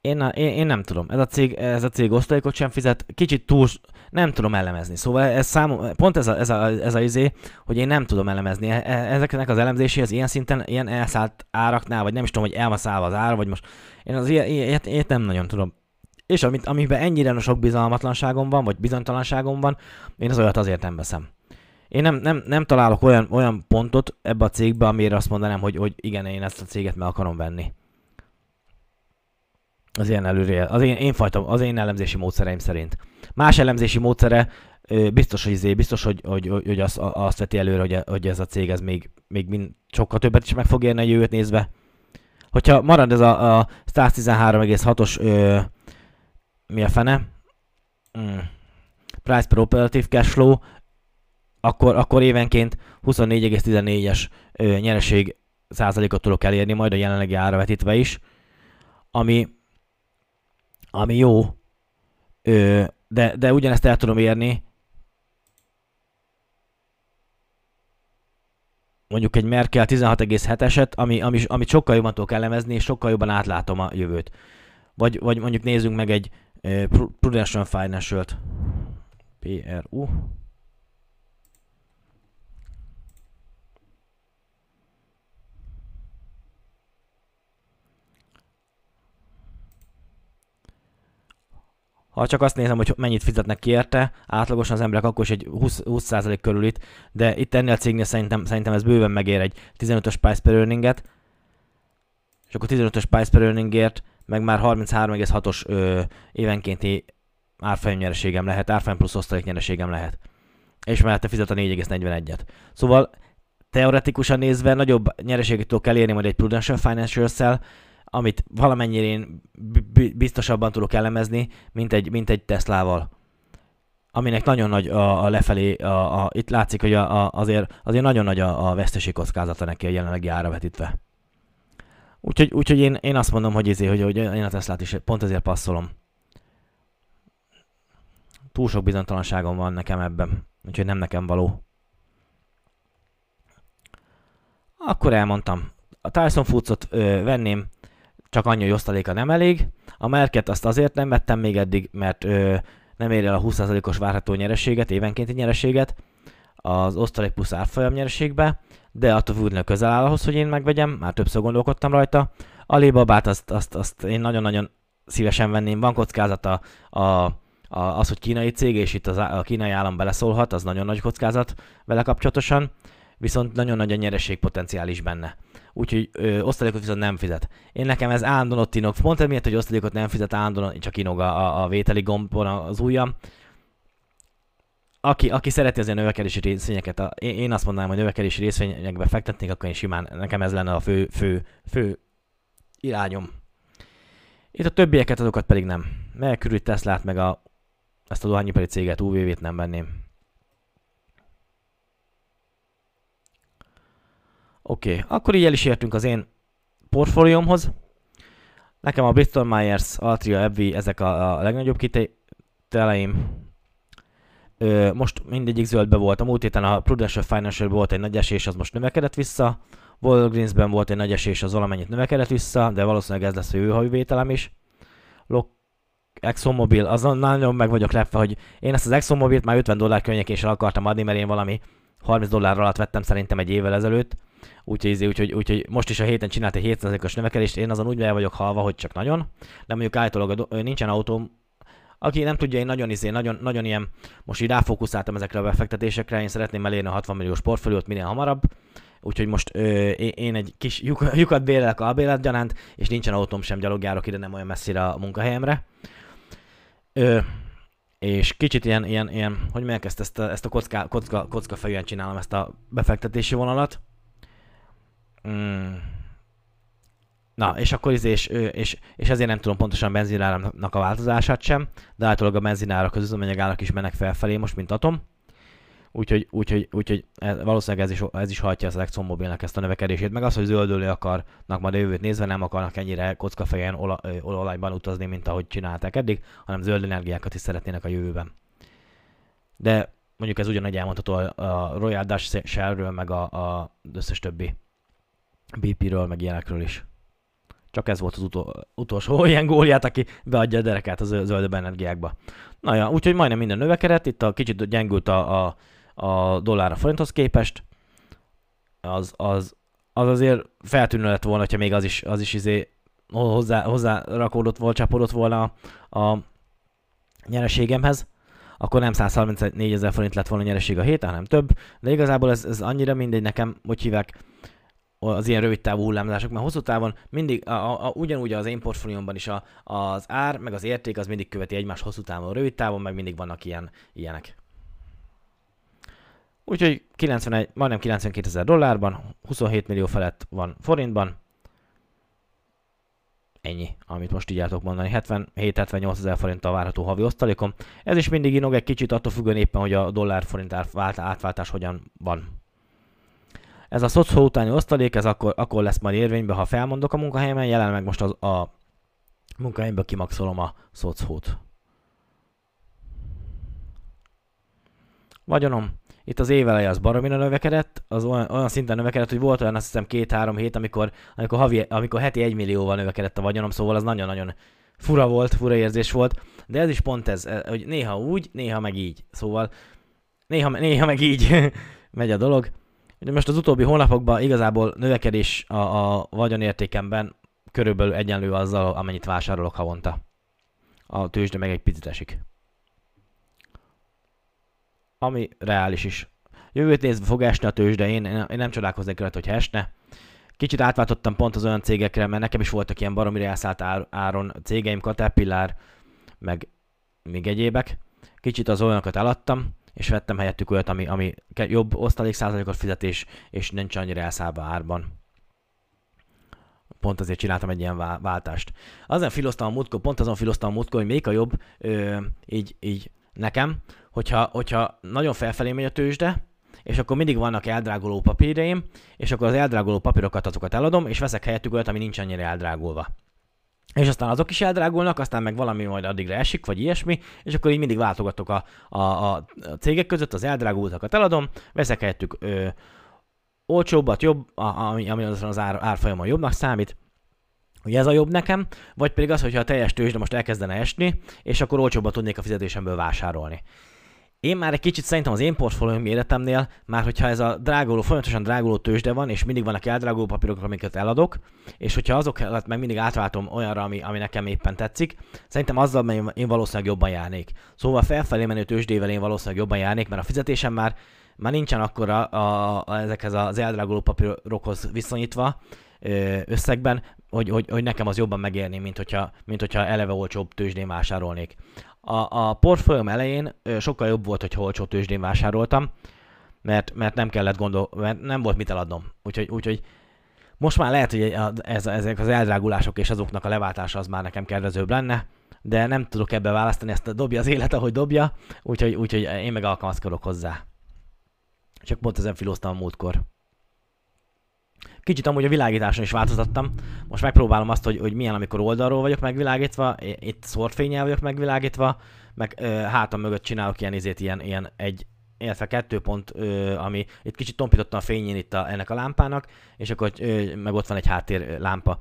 Én nem tudom, ez a cég osztalékot sem fizet, kicsit túl, nem tudom elemezni. Szóval ez a izé, hogy én nem tudom elemezni. Ezeknek az elemzési az ilyen szinten, ilyen elszállt áraknál, vagy nem is tudom, hogy el van szállva az ára, vagy most. Én az ilyet nem nagyon tudom. És amiben ennyire sok bizalmatlanságom van, vagy bizonytalanságom van, én az olyat azért nem veszem. Én nem találok olyan pontot ebbe a cégbe, amire azt mondanám, hogy igen, én ezt a céget meg akarom venni. Az ilyen az én elemzési módszereim szerint. Más elemzési módszere biztos, hogy azt veti előre, hogy ez a cég ez még sokkal többet is meg fog érni a jövőt nézve. Hogyha marad ez a 113,6-os mi a fene? Price per operative cash flow, akkor évenként 24,14-es nyereség százalékot tudok elérni, majd a jelenlegi ára vetítve is, ami jó, de ugyanezt el tudom érni mondjuk egy Merkel 16,7-eset, amit sokkal jobban tudok elemezni, és sokkal jobban átlátom a jövőt. Vagy mondjuk nézzünk meg egy Prudential Financial-t. PRU. Ha csak azt nézem, hogy mennyit fizetnek ki érte, átlagosan az emberek akkor is egy 20% körül itt, de itt ennél a cégnél szerintem ez bőven megér egy 15-ös price per earning-et, és akkor 15-ös price per earning-ért meg már 33,6-os évenkénti árfolyam nyereségem lehet, árfolyam plusz osztalék nyereségem lehet. És mellette fizet a 4,41-et. Szóval teoretikusan nézve nagyobb nyereséget tudok elérni majd egy Prudential Financial-szel, amit valamennyire én biztosabban tudok elemezni, mint egy Teslával. Aminek nagyon nagy a lefelé, itt látszik, hogy azért nagyon nagy a veszteség kockázata neki a jelenlegi ára vetítve. Úgyhogy én azt mondom, hogy én a Teslát is pont ezért passzolom. Túl sok bizonytalanságom van nekem ebben, úgyhogy nem nekem való. Akkor elmondtam. A Tyson Foods-ot venném, csak annyi, hogy osztaléka nem elég. A Merket azt azért nem vettem még eddig, mert nem ér el a 20%-os várható nyereséget, évenkénti nyereséget az osztalék plusz árfolyam nyereségbe, de attól függően közel áll ahhoz, hogy én megvegyem, már többször gondolkodtam rajta. Alibabát azt én nagyon-nagyon szívesen venném, van kockázata az, hogy kínai cég, és itt a kínai állam beleszólhat, az nagyon nagy kockázat vele kapcsolatosan, viszont nagyon nagy a nyereségpotenciál is benne. Úgyhogy osztalékot viszont nem fizet. Én nekem ez állandóan ott inog, pont emiatt, hogy osztalékot nem fizet, állandóan csak inog a vételi gombon az ujjam. Aki szereti az ilyen növekedési részvényeket, én azt mondanám, hogy növekedési részvényekbe fektetnék, akkor én simán, nekem ez lenne a fő irányom. Itt a többieket, azokat pedig nem. Meg Kurucz Teslát, meg ezt a dohányipari céget, UVV-t nem venném. Oké, akkor így el is értünk az én portfóliómhoz. Nekem a Bristol Myers, Altria, Ebby, ezek a legnagyobb kiteleim. Most mindegyik zöldbe volt. A múlt héten a Prudential Financial volt egy nagy esés, az most növekedett vissza. Walgreensben volt egy nagy esés, az valamennyit növekedett vissza, de valószínűleg ez lesz a jövő havi vételem is. Exxon Mobil, azon nagyon meg vagyok lepve, hogy én ezt az Exxon Mobilt már $50 környékén is el akartam adni, mert én valami $30 alatt vettem szerintem egy évvel ezelőtt. Úgyhogy most is a héten csinált egy 7%-os növekedést, én azon úgy el vagyok halva, hogy csak nagyon. De mondjuk állítólag nincsen autóm. Aki nem tudja, én nagyon ilyen, most így ráfókuszáltam ezekre a befektetésekre, én szeretném elérni a 60 milliós portfóliót minél hamarabb. Úgyhogy most én egy kis lyukat bérelek a bélet gyanánt, és nincsen autóm sem, gyalogjárok ide nem olyan messzire a munkahelyemre. És kicsit ilyen hogy mondják, ezt a kockafejűen csinálom ezt a befektetési vonalat. Na, és akkor és ezért nem tudom pontosan benzináramnak a változását sem, de általában a benzinárak, az üzemanyagárak is mennek felfelé most, mint atom. Úgyhogy valószínűleg ez is hajtja az Exxon Mobilnek ezt a növekedését, meg az, hogy zöldölő akarnak majd a jövőt nézve, nem akarnak ennyire kockafejűen olajban utazni, mint ahogy csinálták eddig, hanem zöld energiákat is szeretnének a jövőben. De mondjuk ez ugyanegy elmondható a Royal Dutch Shellről, meg az összes többi BP-ről, meg ilyenekről is. Csak ez volt az utolsó ilyen góliát, aki beadja a derekát a zöldebb energiákba. Na ja, úgyhogy majdnem minden növekedett, itt a kicsit gyengült a dollár a forinthoz képest. Az azért feltűnő lett volna, hogyha még az is izé hozzá rakódott volt, csapódott volna a nyereségemhez. Akkor nem 134 ezer forint lett volna a nyereség a héten, hanem több. De igazából ez annyira mindegy nekem, hogy hívják, az ilyen rövid távú hullámzások, mert hosszú távon mindig, ugyanúgy az én portfóliómban is az ár, meg az érték, az mindig követi egymást hosszú távon, rövid távon, meg mindig vannak ilyenek. Úgyhogy majdnem 92 ezer dollárban, 27 millió felett van forintban. Ennyi, amit most így el tudok mondani. 77-78 ezer forint a várható havi osztalékom. Ez is mindig inog egy kicsit, attól függően éppen, hogy a dollár-forint átváltás hogyan van. Ez a szocho utáni osztalék, ez akkor lesz majd érvényben, ha felmondok a munkahelyemen, jelen meg most a munkahelyemből kimaxolom a szochót. Vagyonom, itt az éveleje az baromira növekedett, az olyan szinten növekedett, hogy volt olyan, azt hiszem, 2-3 hét, amikor heti 1 millióval növekedett a vagyonom, szóval az nagyon-nagyon fura volt, fura érzés volt, de ez is pont ez, hogy néha úgy, néha meg így, szóval néha meg így megy a dolog. Ugye most az utóbbi hónapokban igazából növekedés a vagyonértékemben körülbelül egyenlő azzal, amennyit vásárolok havonta. A tőzsde meg egy picit esik. Ami reális is. Jövőt nézve fog esni a tőzsde, én nem csodálkoznék rajta, hogyha esne. Kicsit átváltottam pont az olyan cégekre, mert nekem is voltak ilyen baromira elszállt áron cégeim, Caterpillar, meg még egyébek. Kicsit az olyanokat eladtam, és vettem helyettük olyat, ami jobb osztalék százalékot fizet, és nincs annyira elszállva árban. Pont azért csináltam egy ilyen váltást. Pont azon filoztam a múltkor, hogy melyik a jobb, így nekem, hogyha nagyon felfelé megy a tőzsde, és akkor mindig vannak eldrágoló papíreim, és akkor az eldrágoló papírokat azokat eladom, és veszek helyettük olyat, ami nincs annyira eldrágolva. És aztán azok is eldrágulnak, aztán meg valami majd addigra esik, vagy ilyesmi, és akkor így mindig váltogatok a cégek között, az eldrágultakat eladom, veszek helyettük olcsóbbat, jobb, ami az árfolyamon jobbnak számít. Ugye ez a jobb nekem, vagy pedig az, hogyha a teljes tőzsde most elkezdene esni, és akkor olcsóbbat tudnék a fizetésemből vásárolni. Én már egy kicsit szerintem az én portfólium méretemnél, már hogyha ez a dráguló, folyamatosan dráguló tőzsde van, és mindig vannak eldráguló papírok, amiket eladok, és hogyha azokat meg mindig átváltom olyanra, ami nekem éppen tetszik, szerintem azzal én valószínűleg jobban járnék. Szóval felfelé menő tőzsdével én valószínűleg jobban járnék, mert a fizetésem már nincsen akkora ezekhez az eldráguló papírokhoz viszonyítva összegben, hogy nekem az jobban megérné, mint hogyha eleve olcsóbb tőzsdén vásárolnék. A portfólióm elején sokkal jobb volt, hogy olcsó tőzsdén vásároltam, mert nem kellett mert nem volt mit eladnom. Úgyhogy most már lehet, hogy ezek az eldrágulások és azoknak a leváltása az már nekem kedvezőbb lenne, de nem tudok ebbe választani, ezt dobja az élet, ahogy dobja, úgyhogy én meg alkalmazkodok hozzá. Csak pont ezen filóztam a múltkor. Kicsit amúgy a világításon is változtattam. Most megpróbálom azt, hogy milyen, amikor oldalról vagyok megvilágítva, itt szórtfénnyel vagyok megvilágítva, meg hátam mögött csinálok ilyen egy, illetve 2 pont, ami itt kicsit tompítottam a fényén ennek a lámpának, és akkor meg ott van egy háttérlámpa.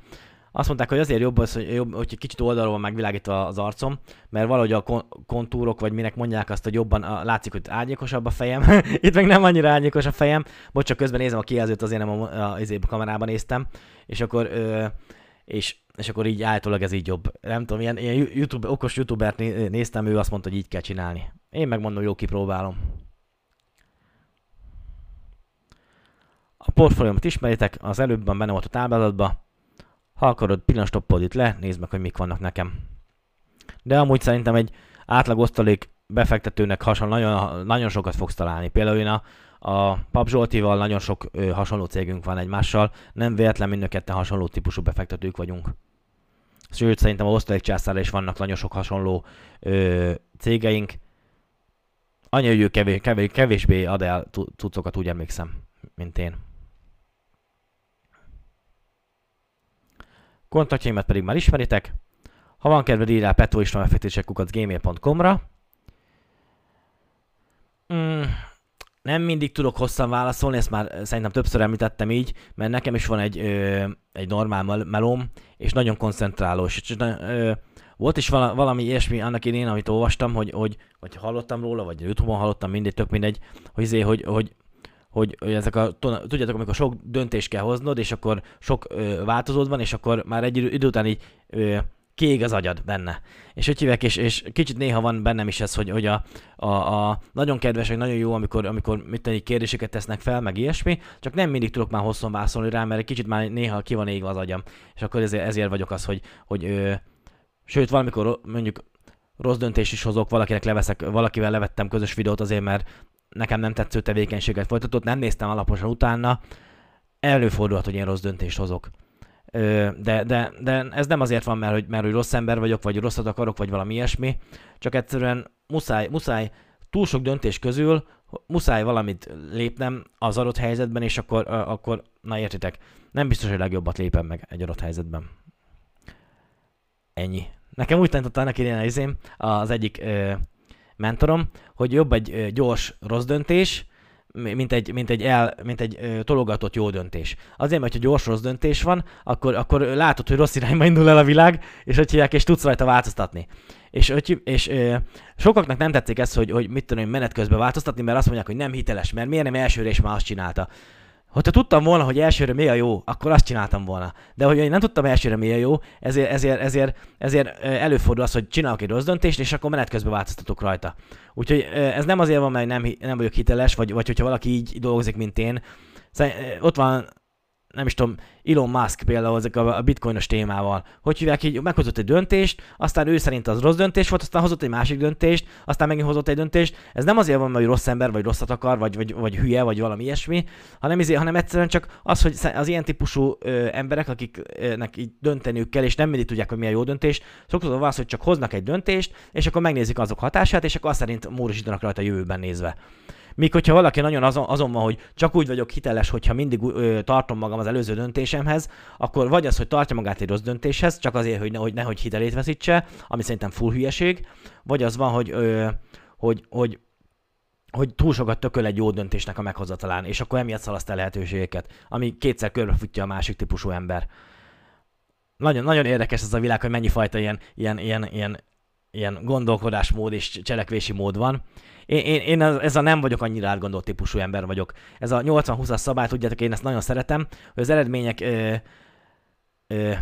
Azt mondták, hogy azért jobb az, hogy kicsit oldalról megvilágít az arcom, mert valahogy a kontúrok, vagy minek mondják azt, hogy jobban látszik, hogy árnyékosabb a fejem. Itt meg nem annyira árnyékos a fejem. Bocs, csak közben nézem a kijelzőt, azért nem a kamerában néztem. És akkor, és akkor így állítólag ez így jobb. Nem tudom, ilyen okos youtubert néztem, ő azt mondta, hogy így kell csinálni. Én megmondom, jó, kipróbálom. A portfóliómat ismeritek, az előbben benne volt a táblázatban. Ha akarod, pillanatstoppod itt le, nézd meg, hogy mik vannak nekem. De amúgy szerintem egy átlag osztalék befektetőnek nagyon, nagyon sokat fogsz találni. Például én a Pap Zsoltival nagyon sok hasonló cégünk van egymással, nem véletlen mind a ketten hasonló típusú befektetők vagyunk. Sőt, szerintem a osztalék császárra is vannak nagyon sok hasonló cégeink. Annyi, hogy ő kevésbé ad el cuccokat, úgy emlékszem, mint én. Kontaktjaimat pedig már ismeritek. Ha van kedved, írj rá petroistvánbefektetésekkukac@gmail.com-ra. Nem mindig tudok hosszan válaszolni, ezt már szerintem többször említettem így, mert nekem is van egy normál melóm, és nagyon koncentrálós. És, volt is valami ilyesmi annak idején, amit olvastam, vagy hallottam róla, vagy YouTube-on hallottam, mindig tök mindegy, hogy ezek a, tudjátok, amikor sok döntést kell hoznod, és akkor sok változód van, és akkor már egy idő után így kiég az agyad benne. És hogy hívják, és kicsit néha van bennem is ez, hogy a nagyon kedvesek, nagyon jó, amikor mit kérdéseket tesznek fel, meg ilyesmi, csak nem mindig tudok már hosszan válaszolni rá, mert egy kicsit már néha ki van égve az agyam. És akkor ezért vagyok az, hogy sőt, valamikor mondjuk rossz döntést is hozok, valakivel levettem közös videót azért, mert nekem nem tetsző tevékenységet folytatott, nem néztem alaposan utána, előfordulhat, hogy én rossz döntést hozok. De ez nem azért van, mert hogy rossz ember vagyok, vagy rosszat akarok, vagy valami ilyesmi, csak egyszerűen muszáj túl sok döntés közül, muszáj valamit lépnem az adott helyzetben, és akkor na értitek, nem biztos, hogy legjobbat lépem meg egy adott helyzetben. Ennyi. Nekem úgy tanította annak idején az egyik mentorom, hogy jobb egy gyors rossz döntés, mint egy tologatott jó döntés. Azért, mert ha gyors rossz döntés van, akkor látod, hogy rossz irányba indul el a világ, és tudsz rajta változtatni. És sokaknak nem tetszik ez, hogy mit tudom, menet közben változtatni, mert azt mondják, hogy nem hiteles, mert miért nem elsőre is már azt csinálta. Hogyha tudtam volna, hogy elsőre mi a jó, akkor azt csináltam volna. De hogy én nem tudtam elsőre mi a jó, ezért előfordul az, hogy csinálok egy rossz döntést, és akkor menet közben változtatok rajta. Úgyhogy ez nem azért van, mert nem vagyok hiteles, vagy hogyha valaki így dolgozik, mint én. Ott van, nem is tudom, Elon Musk például ezek a bitcoinos témával. Hogy hívják, így meghozott egy döntést, aztán ő szerint az rossz döntés volt, aztán hozott egy másik döntést, aztán megint hozott egy döntést. Ez nem azért van, mert rossz ember, vagy rosszat akar, vagy hülye, vagy valami ilyesmi, hanem egyszerűen csak az, hogy az ilyen típusú emberek, akiknek így dönteniük kell, és nem mindig tudják, hogy mi a jó döntés, sokszor az, hogy csak hoznak egy döntést, és akkor megnézik azok hatását, és akkor azt szerint módosítanak rajta a jövőben nézve. Míg hogyha valaki nagyon azon van, hogy csak úgy vagyok hiteles, hogyha mindig tartom magam az előző döntésemhez, akkor vagy az, hogy tartja magát egy rossz döntéshez, csak azért, hogy nehogy hitelét veszítse, ami szerintem full hülyeség, vagy az van, hogy túl sokat tököl egy jó döntésnek a meghozatalán, és akkor emiatt szalaszt el lehetőségeket, ami kétszer körbefutja a másik típusú ember. Nagyon, nagyon érdekes ez a világ, hogy mennyi fajta ilyen gondolkodásmód és cselekvési mód van. Én ez a nem vagyok annyira átgondolt típusú ember vagyok. Ez a 80-20-as szabály, tudjátok, én ezt nagyon szeretem, hogy az eredmények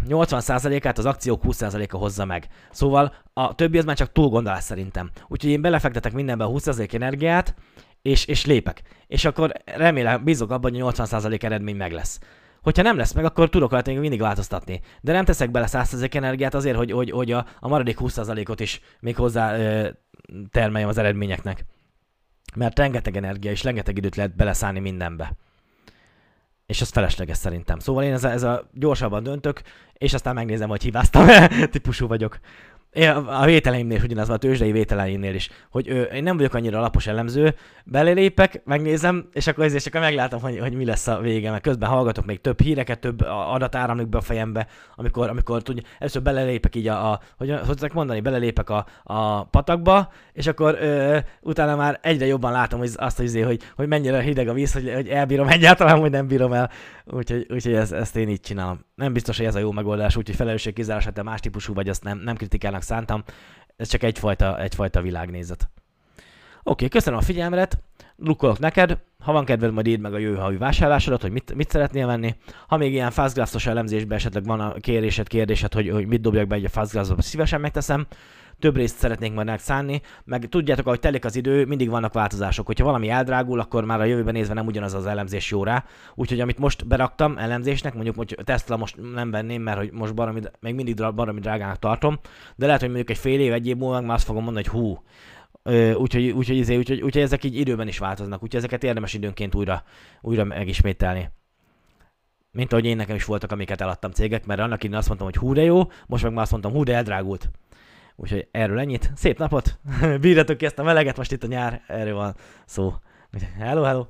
80%-át az akciók 20%-a hozza meg. Szóval a többi az már csak túlgondolás szerintem. Úgyhogy én belefektetek mindenbe a 20% energiát, és lépek. És akkor remélem, bízok abban, hogy a 80% eredmény meg lesz. Hogyha nem lesz meg, akkor tudok rajta még mindig változtatni. De nem teszek bele 100% energiát azért, hogy a maradék 20%-ot is még hozzá termeljem az eredményeknek. Mert rengeteg energia és rengeteg időt lehet beleszállni mindenbe. És az felesleges szerintem. Szóval én ez a gyorsabban döntök, és aztán megnézem, hogy hibáztam-e típusú vagyok. Én a vételeimnél is ugyanaz van, a tőzsdei vételeimnél is, hogy én nem vagyok annyira alapos elemző, belelépek, megnézem, és akkor ezért csak meglátom, hogy mi lesz a vége, mert közben hallgatok még több híreket, több adat áramlik be a fejembe, amikor tudja, először belelépek így belelépek a patakba, és akkor utána már egyre jobban látom azt, hogy mennyire hideg a víz, hogy elbírom egyáltalán, hogy nem bírom el, úgyhogy ezt én így csinálom. nem biztos, hogy ez a jó megoldás, úgyhogy felelősség kizárása, te más típusú vagy, azt nem kritikának szántam. Ez csak egyfajta világnézet. Oké, köszönöm a figyelmet, lukkolok neked, ha van kedved, majd írd meg a jövő havi vásárlásodat, hogy mit szeretnél venni. Ha még ilyen FastGraphs-os elemzésben esetleg van a kérésed, kérdésed, hogy mit dobjak be egy FastGraphs-ba, szívesen megteszem. Több részt szeretnénk majd megszánni, meg tudjátok, ahogy telik az idő, mindig vannak változások. Hogyha valami eldrágul, akkor már a jövőben nézve nem ugyanaz az elemzés jó rá. Úgyhogy amit most beraktam elemzésnek, mondjuk hogy Tesla most nem venném, mert hogy most még mindig baromi drágának tartom, de lehet, hogy mondjuk egy fél év, egy év múlva már azt fogom mondani, hogy hú. Úgyhogy ezek így időben is változnak, úgyhogy ezeket érdemes időnként újra megismételni. Mint ahogy én nekem is voltak, amiket eladtam cégek, mert annak én azt mondtam, hogy hú de jó, most meg már azt mondtam, hú de eldrágult. Úgyhogy erről ennyit. Szép napot! Bírjatok ki ezt a meleget, most itt a nyár, erről van szó. Hello, hello!